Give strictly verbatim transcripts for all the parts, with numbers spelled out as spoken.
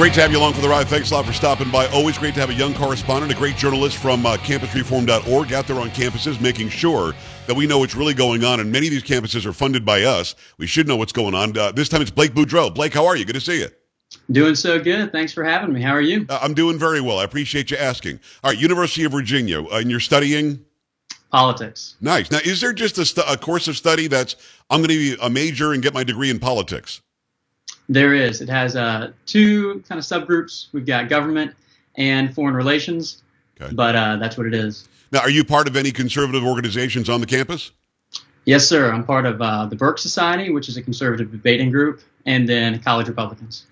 Great to have you along for the ride. Thanks a lot for stopping by. Always great to have a young correspondent, a great journalist from uh, campus reform dot org out there on campuses, making sure that we know what's really going on. And many of these campuses are funded by us. We should know what's going on. Uh, this time it's Blake Boudreaux. Blake, how are you? Good to see you. Doing so good. Thanks for having me. How are you? Uh, I'm doing very well. I appreciate you asking. All right, University of Virginia, uh, and you're studying? Politics. Nice. Now, is there just a, st- a course of study that's, I'm going to be a major and get my degree in politics? There is. It has uh, two kind of subgroups. We've got government and foreign relations, okay. but uh, that's what it is. Now, are you part of any conservative organizations on the campus? Yes, sir. I'm part of uh, the Burke Society, which is a conservative debating group, and then College Republicans.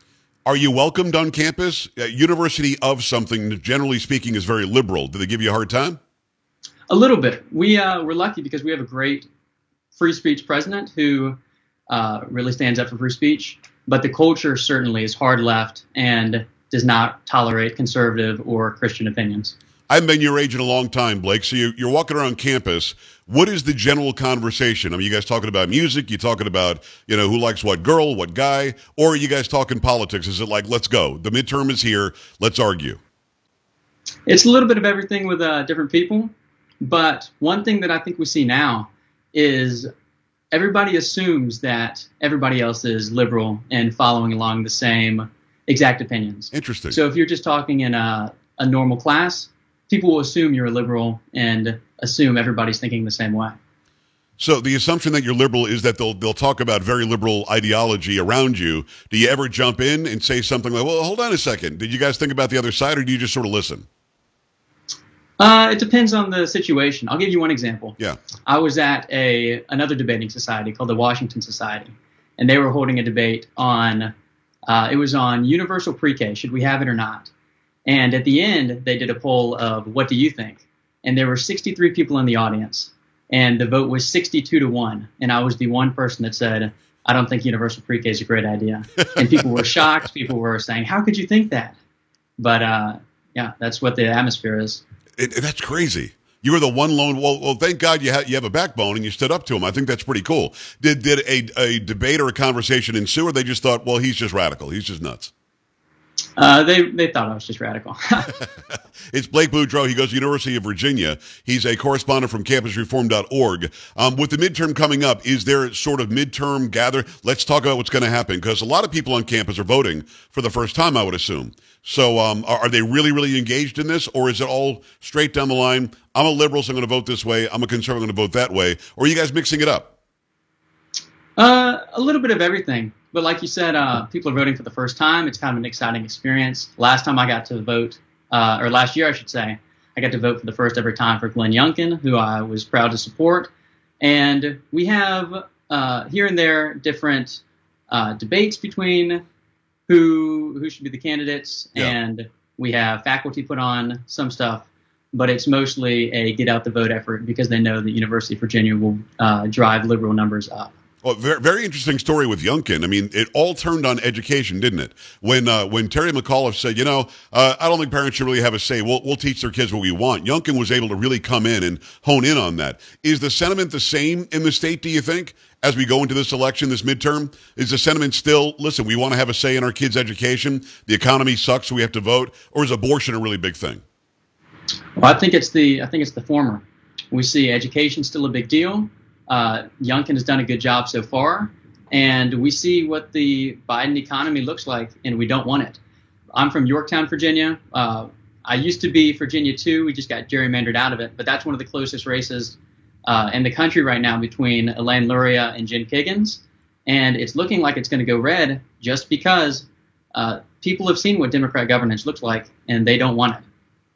Are you welcomed on campus? Uh, University of something, generally speaking, is very liberal. Do they give you a hard time? A little bit. We, uh, we're lucky because we have a great free speech president who uh, really stands up for free speech. But the culture certainly is hard left and does not tolerate conservative or Christian opinions. I've been your age in a long time, Blake. So you, you're walking around campus. What is the general conversation? I mean, you guys talking about music? You talking about, you know, who likes what girl, what guy? Or are you guys talking politics? Is it like, let's go. The midterm is here. Let's argue. It's a little bit of everything with uh, different people. But one thing that I think we see now is everybody assumes that everybody else is liberal and following along the same exact opinions. Interesting. So if you're just talking in a, a normal class, people will assume you're a liberal and assume everybody's thinking the same way. So the assumption that you're liberal is that they'll they'll talk about very liberal ideology around you. Do you ever jump in and say something like, well, hold on a second. Did you guys think about the other side, or do you just sort of listen? Uh, it depends on the situation. I'll give you one example. Yeah. I was at a another debating society called the Washington Society, and they were holding a debate on uh, it was on universal pre-K. Should we have it or not? And at the end, they did a poll of what do you think? And there were sixty-three people in the audience, and the vote was sixty-two to one. And I was the one person that said, I don't think universal pre-K is a great idea. And people were shocked. People were saying, how could you think that? But uh, yeah, that's what the atmosphere is. It, that's crazy. You were the one lone. Well, well thank God you, ha- you have a backbone and you stood up to him. I think that's pretty cool. Did did a, a debate or a conversation ensue, or they just thought, well, he's just radical. He's just nuts. Uh, they they thought I was just radical. It's Blake Boudreaux. He goes to University of Virginia. He's a correspondent from campus reform dot org. Um, with the midterm coming up, is there sort of midterm gather? Let's talk about what's going to happen, because a lot of people on campus are voting for the first time, I would assume. So um, are, are they really, really engaged in this, or is it all straight down the line? I'm a liberal, so I'm going to vote this way. I'm a conservative, I'm going to vote that way. Or are you guys mixing it up? Uh, a little bit of everything. But like you said, uh, people are voting for the first time. It's kind of an exciting experience. Last time I got to vote, uh, or last year I should say, I got to vote for the first ever time for Glenn Youngkin, who I was proud to support. And we have uh, here and there different uh, debates between who who should be the candidates, yeah. And we have faculty put on some stuff. But it's mostly a get-out-the-vote effort because they know that University of Virginia will uh, drive liberal numbers up. Well, very, very interesting story with Youngkin. I mean, it all turned on education, didn't it? When uh, when Terry McAuliffe said, you know, uh, I don't think parents should really have a say. We'll, we'll teach their kids what we want. Youngkin was able to really come in and hone in on that. Is the sentiment the same in the state, do you think, as we go into this election, this midterm? Is the sentiment still, listen, we want to have a say in our kids' education. The economy sucks, so we have to vote. Or is abortion a really big thing? Well, I think it's the I think it's the former. We see education still a big deal. Uh, Youngkin has done a good job so far, and we see what the Biden economy looks like, and we don't want it. I'm from Yorktown, Virginia. Uh, I used to be Virginia too. We just got gerrymandered out of it, but that's one of the closest races uh, in the country right now between Elaine Luria and Jen Kiggins, and it's looking like it's going to go red just because uh, people have seen what Democrat governance looks like, and they don't want it.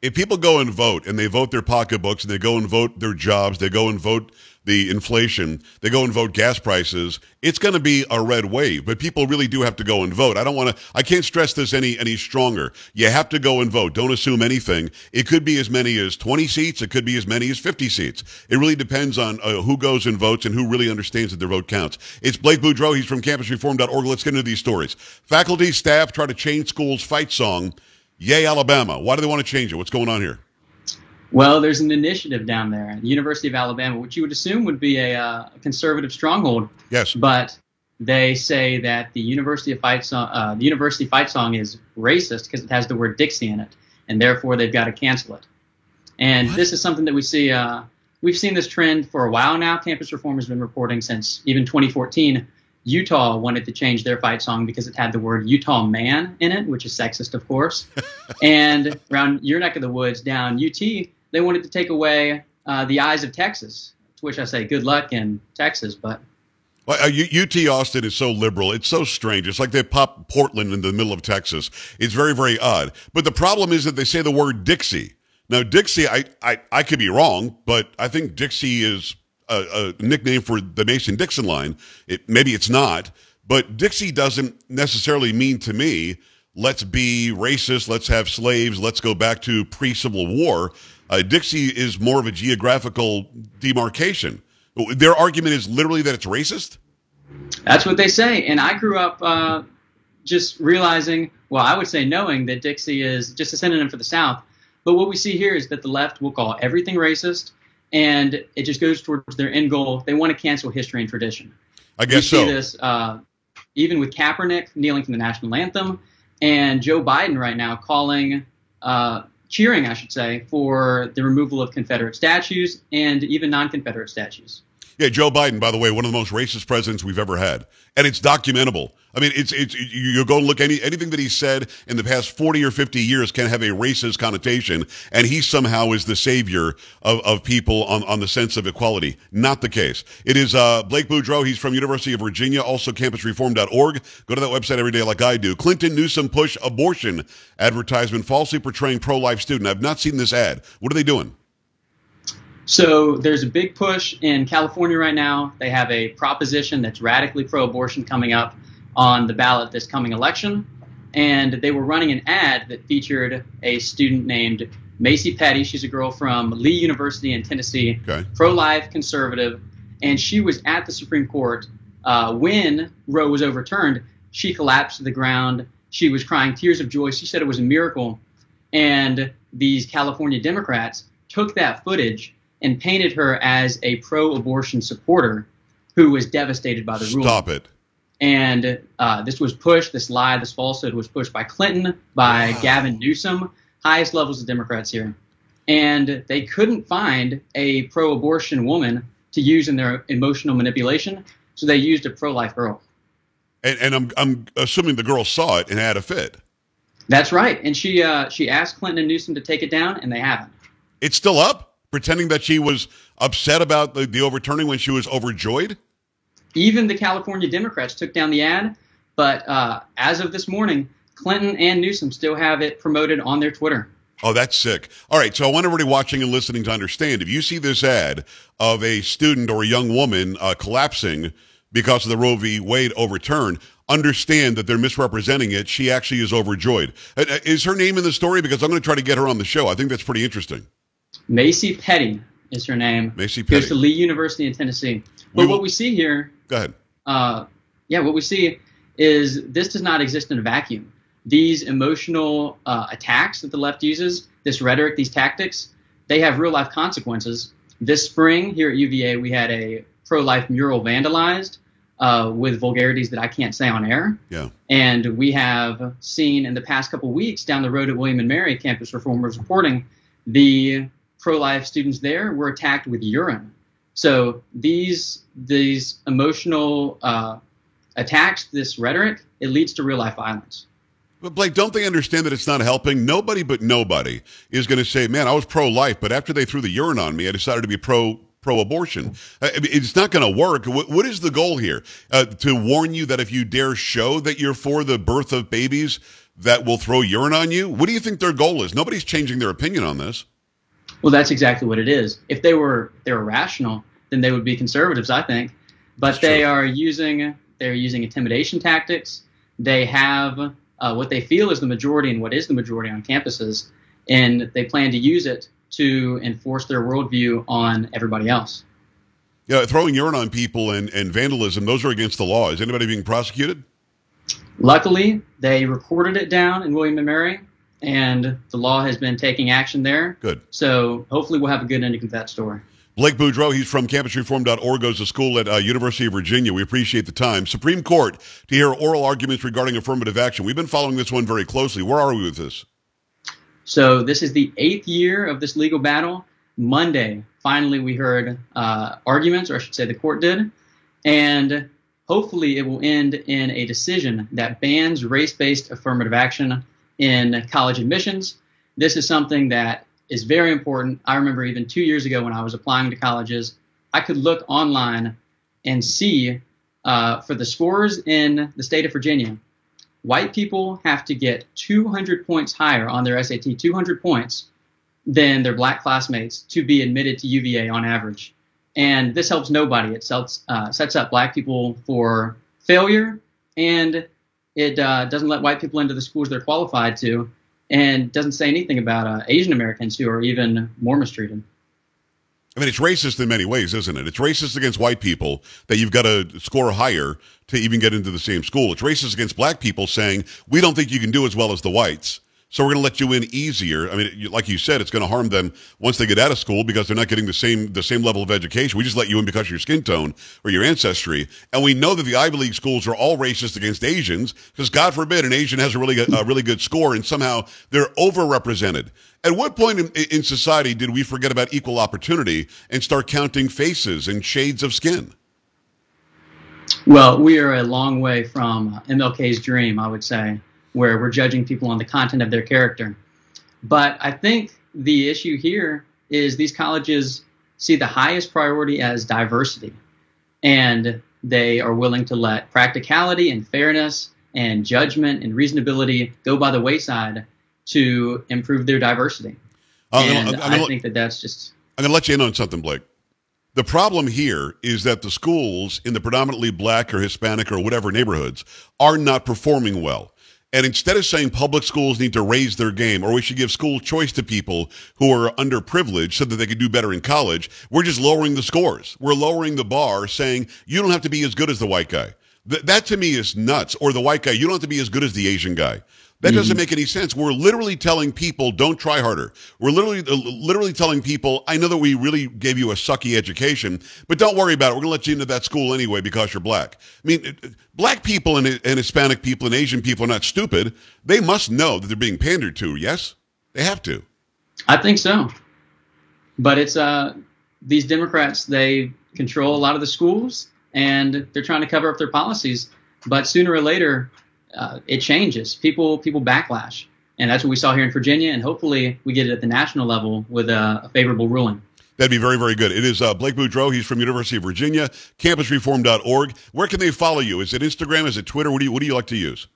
If people go and vote, and they vote their pocketbooks, and they go and vote their jobs, they go and vote the inflation, they go and vote gas prices, it's going to be a red wave. But people really do have to go and vote. I don't want to. I can't stress this any any stronger. You have to go and vote. Don't assume anything. It could be as many as twenty seats. It could be as many as fifty seats. It really depends on uh, who goes and votes and who really understands that their vote counts. It's Blake Boudreaux. He's from campus reform dot org. Let's get into these stories. Faculty, staff try to change school's fight song. Yay, Alabama. Why do they want to change it? What's going on here? Well, there's an initiative down there, the University of Alabama, which you would assume would be a uh, conservative stronghold. Yes. But they say that the University Fight Song, uh, the University Fight Song is racist because it has the word Dixie in it, and therefore they've got to cancel it. And what? This is something that we see. Uh, we've seen this trend for a while now. Campus Reform has been reporting since even twenty fourteen. Utah wanted to change their fight song because it had the word Utah man in it, which is sexist, of course. And around your neck of the woods, down U T, they wanted to take away uh, the eyes of Texas, to which I say good luck in Texas, but... Well, uh, U T Austin is so liberal. It's so strange. It's like they pop Portland in the middle of Texas. It's very, very odd. But the problem is that they say the word Dixie. Now, Dixie, I, I, I could be wrong, but I think Dixie is a, a nickname for the Mason-Dixon line. It, maybe it's not. But Dixie doesn't necessarily mean to me, let's be racist, let's have slaves, let's go back to pre-Civil War. Uh, Dixie is more of a geographical demarcation. Their argument is literally that it's racist? That's what they say. And I grew up uh, just realizing, well, I would say knowing that Dixie is just a synonym for the South. But what we see here is that the left will call everything racist, and it just goes towards their end goal. They want to cancel history and tradition. I guess so. We see this uh, even with Kaepernick kneeling to the national anthem, and Joe Biden right now calling uh, – cheering, I should say, for the removal of Confederate statues and even non-Confederate statues. Yeah, Joe Biden, by the way, one of the most racist presidents we've ever had. And it's documentable. I mean, it's it's you go and look, any anything that he said in the past forty or fifty years can have a racist connotation, and he somehow is the savior of, of people on, on the sense of equality. Not the case. It is uh, Blake Boudreaux. He's from University of Virginia, also campus reform dot org. Go to that website every day like I do. Clinton, Newsom push abortion advertisement falsely portraying pro-life student. I've not seen this ad. What are they doing? So there's a big push in California right now. They have a proposition that's radically pro-abortion coming up on the ballot this coming election. And they were running an ad that featured a student named Macy Petty. She's a girl from Lee University in Tennessee, okay. Pro-life, conservative. And she was at the Supreme Court uh, when Roe was overturned. She collapsed to the ground. She was crying tears of joy. She said it was a miracle. And these California Democrats took that footage and painted her as a pro-abortion supporter who was devastated by the rule. Stop it. And uh, this was pushed, this lie, this falsehood was pushed by Clinton, by wow. Gavin Newsom, highest levels of Democrats here. And they couldn't find a pro-abortion woman to use in their emotional manipulation, so they used a pro-life girl. And, and I'm, I'm assuming the girl saw it and had a fit. That's right. And she uh, she asked Clinton and Newsom to take it down, and they haven't. It's still up? Pretending that she was upset about the, the overturning when she was overjoyed? Even the California Democrats took down the ad, but uh, as of this morning, Clinton and Newsom still have it promoted on their Twitter. Oh, that's sick. All right, so I want everybody watching and listening to understand, if you see this ad of a student or a young woman uh, collapsing because of the Roe v. Wade overturn, understand that they're misrepresenting it. She actually is overjoyed. Is her name in the story? Because I'm going to try to get her on the show. I think that's pretty interesting. Macy Petty is her name. Macy Petty. Goes to Lee University in Tennessee. But we, what we see here... Go ahead. Uh, yeah, what we see is this does not exist in a vacuum. These emotional uh, attacks that the left uses, this rhetoric, these tactics, they have real-life consequences. This spring here at U V A, we had a pro-life mural vandalized uh, with vulgarities that I can't say on air. Yeah. And we have seen in the past couple weeks down the road at William and Mary, Campus Reformers reporting, the... pro-life students there were attacked with urine. So these these emotional uh, attacks, this rhetoric, it leads to real-life violence. But Blake, don't they understand that it's not helping? Nobody but nobody is going to say, man, I was pro-life, but after they threw the urine on me, I decided to be pro pro-abortion. I mean, it's not going to work. What, what is the goal here? Uh, to warn you that if you dare show that you're for the birth of babies, that will throw urine on you? What do you think their goal is? Nobody's changing their opinion on this. Well, that's exactly what it is. If they were they were rational, then they would be conservatives, I think. But they are using they're using intimidation tactics. They have uh, what they feel is the majority and what is the majority on campuses, and they plan to use it to enforce their worldview on everybody else. Yeah, throwing urine on people and, and vandalism, those are against the law. Is anybody being prosecuted? Luckily, they recorded it down in William and Mary. And the law has been taking action there. Good. So hopefully we'll have a good ending to that story. Blake Boudreaux, he's from campus reform dot org, goes to school at uh, University of Virginia. We appreciate the time. Supreme Court to hear oral arguments regarding affirmative action. We've been following this one very closely. Where are we with this? So this is the eighth year of this legal battle. Monday, finally, we heard uh, arguments, or I should say the court did, and hopefully it will end in a decision that bans race-based affirmative action in college admissions. This is something that is very important. I remember even two years ago when I was applying to colleges, I could look online and see uh, for the scores in the state of Virginia, white people have to get two hundred points higher on their S A T, two hundred points, than their black classmates to be admitted to U V A on average. And this helps nobody. It sets, uh, sets up black people for failure, and it uh, doesn't let white people into the schools they're qualified to, and doesn't say anything about uh, Asian Americans who are even more mistreated. I mean, it's racist in many ways, isn't it? It's racist against white people that you've got to score higher to even get into the same school. It's racist against black people saying, we don't think you can do as well as the whites, so we're going to let you in easier. I mean, like you said, it's going to harm them once they get out of school because they're not getting the same the same level of education. We just let you in because of your skin tone or your ancestry. And we know that the Ivy League schools are all racist against Asians because, God forbid, an Asian has a really a really good score and somehow they're overrepresented. At what point in, in society did we forget about equal opportunity and start counting faces and shades of skin? Well, we are a long way from M L K's dream, I would say, where we're judging people on the content of their character. But I think the issue here is these colleges see the highest priority as diversity, and they are willing to let practicality and fairness and judgment and reasonability go by the wayside to improve their diversity. Uh, and I'm, I'm, I'm I think that that's just... I'm going to let you in on something, Blake. The problem here is that the schools in the predominantly black or Hispanic or whatever neighborhoods are not performing well. And instead of saying public schools need to raise their game or we should give school choice to people who are underprivileged so that they can do better in college, we're just lowering the scores. We're lowering the bar, saying you don't have to be as good as the white guy. Th- that to me is nuts. Or the white guy, you don't have to be as good as the Asian guy. That mm-hmm. doesn't make any sense. We're literally telling people, don't try harder. We're literally literally telling people, I know that we really gave you a sucky education, but don't worry about it. We're going to let you into that school anyway because you're black. I mean, black people and, and Hispanic people and Asian people are not stupid. They must know that they're being pandered to, yes? They have to. I think so. But it's uh, these Democrats, they control a lot of the schools, and they're trying to cover up their policies. But sooner or later... Uh, it changes. People people backlash. And that's what we saw here in Virginia. And hopefully we get it at the national level with a, a favorable ruling. That'd be very, very good. It is uh, Blake Boudreaux. He's from University of Virginia, campus reform dot org. Where can they follow you? Is it Instagram? Is it Twitter? What do you, what do you like to use?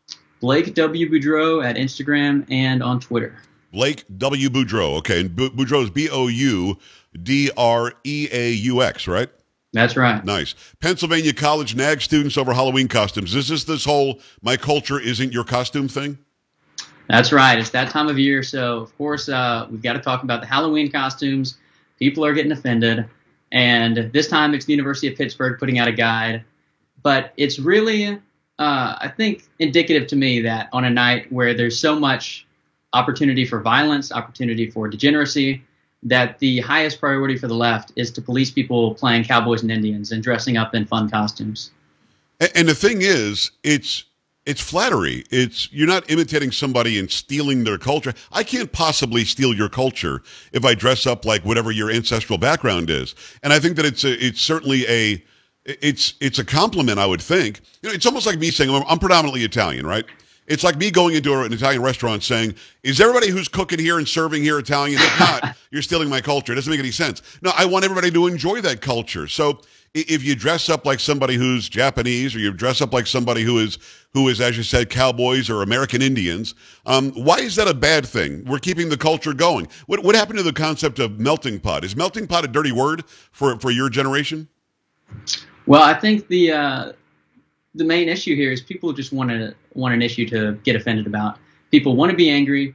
Blake W. Boudreaux at Instagram and on Twitter. Blake W. Boudreaux. Okay. And Boudreaux is B O U D R E A U X, right? That's right. Nice. Pennsylvania College nag students over Halloween costumes. Is this this whole my culture isn't your costume thing? That's right. It's that time of year. So, of course, uh, we've got to talk about the Halloween costumes. People are getting offended. And this time it's the University of Pittsburgh putting out a guide. But it's really, uh, I think, indicative to me that on a night where there's so much opportunity for violence, opportunity for degeneracy, that the highest priority for the left is to police people playing cowboys and Indians and dressing up in fun costumes. And the thing is, it's it's flattery. It's you're not imitating somebody and stealing their culture. I can't possibly steal your culture if I dress up like whatever your ancestral background is. And I think that it's a, it's certainly a it's it's a compliment, I would think. You know, it's almost like me saying I'm, I'm predominantly Italian, right? It's like me going into an Italian restaurant saying, is everybody who's cooking here and serving here Italian? If not, you're stealing my culture. It doesn't make any sense. No, I want everybody to enjoy that culture. So if you dress up like somebody who's Japanese or you dress up like somebody who is, who is as you said, cowboys or American Indians, um, why is that a bad thing? We're keeping the culture going. What, what happened to the concept of melting pot? Is melting pot a dirty word for, for your generation? Well, I think the... Uh The main issue here is people just want to want an issue to get offended about. People want to be angry.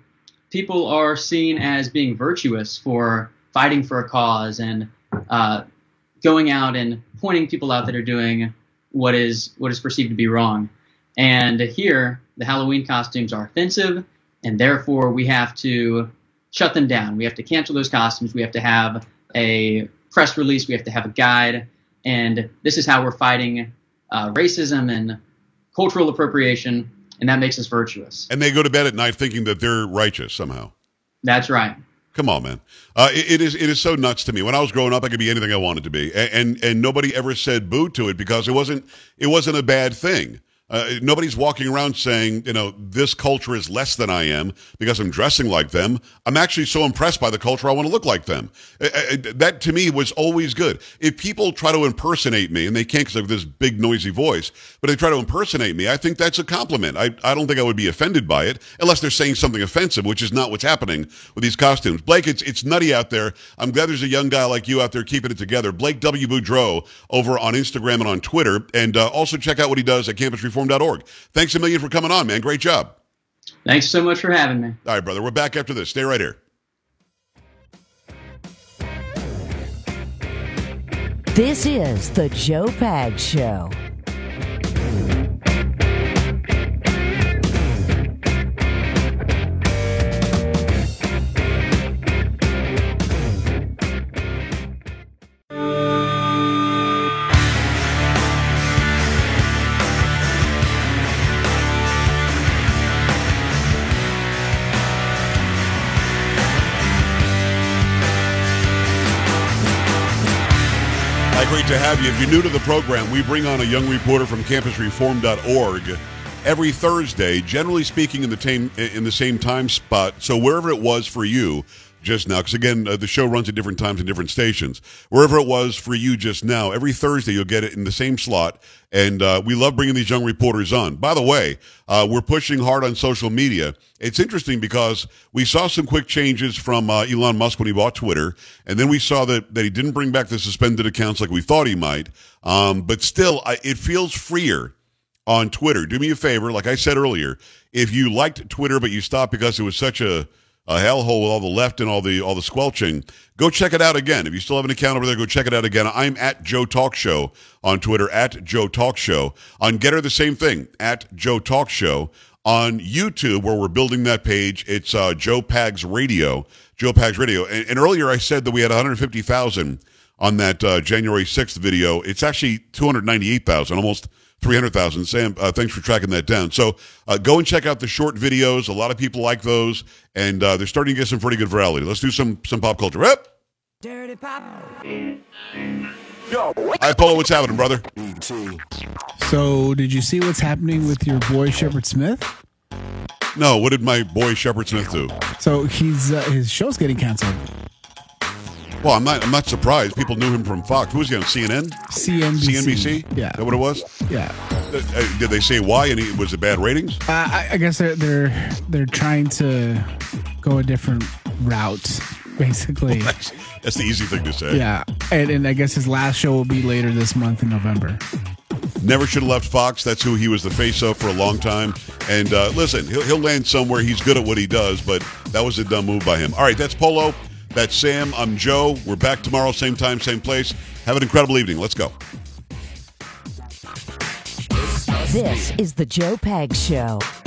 People are seen as being virtuous for fighting for a cause and uh, going out and pointing people out that are doing what is what is perceived to be wrong. And here, the Halloween costumes are offensive, and therefore we have to shut them down. We have to cancel those costumes. We have to have a press release. We have to have a guide. And this is how we're fighting uh, racism and cultural appropriation. And that makes us virtuous. And they go to bed at night thinking that they're righteous somehow. That's right. Come on, man. Uh, it, it is it is so nuts to me. When I was growing up, I could be anything I wanted to be, and and, and nobody ever said boo to it because it wasn't it wasn't a bad thing. Uh, nobody's walking around saying, you know, this culture is less than I am because I'm dressing like them. I'm actually so impressed by the culture, I want to look like them. Uh, uh, that, to me, was always good. If people try to impersonate me, and they can't because I have this big, noisy voice, but they try to impersonate me, I think that's a compliment. I, I don't think I would be offended by it unless they're saying something offensive, which is not what's happening with these costumes. Blake, it's, it's nutty out there. I'm glad there's a young guy like you out there keeping it together. Blake W. Boudreaux over on Instagram and on Twitter. And uh, also check out what he does at Campus Reform. Thanks a million for coming on, man. Great job. Thanks so much for having me. All right, brother. We're back after this. Stay right here. This is the Joe Pags Show. Great to have you. If you're new to the program, we bring on a young reporter from campus reform dot org every Thursday, generally speaking in the, tame, in the same time spot, so wherever it was for you just now, because again, uh, the show runs at different times and different stations, wherever it was for you just now, every Thursday you'll get it in the same slot, and uh, we love bringing these young reporters on. By the way, uh, we're pushing hard on social media. It's interesting because we saw some quick changes from uh, Elon Musk when he bought Twitter, and then we saw that, that he didn't bring back the suspended accounts like we thought he might, um, but still, I, it feels freer on Twitter. Do me a favor, like I said earlier, if you liked Twitter but you stopped because it was such a, a hellhole with all the left and all the all the squelching, go check it out again. If you still have an account over there, go check it out again. I'm at Joe Talk Show on Twitter, at Joe Talk Show. On Getter, the same thing, at Joe Talk Show. On YouTube, where we're building that page, it's uh, Joe Pags Radio, Joe Pags Radio. And, and earlier I said that we had one hundred fifty thousand on that uh, January sixth video. It's actually two hundred ninety-eight thousand, almost three hundred thousand. Sam, uh, thanks for tracking that down. So uh, go and check out the short videos. A lot of people like those, and uh, they're starting to get some pretty good virality. Let's do some some pop culture. Yep. Dirty pop. Yo. Hi, Polo. What's happening, brother? So did you see what's happening with your boy, Shepard Smith? No. What did my boy, Shepard Smith, do? So he's uh, his show's getting canceled. Well, I'm not. I'm not surprised. People knew him from Fox. Who was he on? C N N, C N B C, C N B C. Yeah, is that what it was? Yeah. Uh, did they say why? And it was the bad ratings? Uh, I, I guess they're they're they're trying to go a different route, basically. Well, that's, that's the easy thing to say. Yeah, and and I guess his last show will be later this month in November. Never should have left Fox. That's who he was the face of for a long time. And uh, listen, he'll he'll land somewhere. He's good at what he does, but that was a dumb move by him. All right, that's Polo. That's Sam. I'm Joe. We're back tomorrow, same time, same place. Have an incredible evening. Let's go. This is the Joe Pags Show.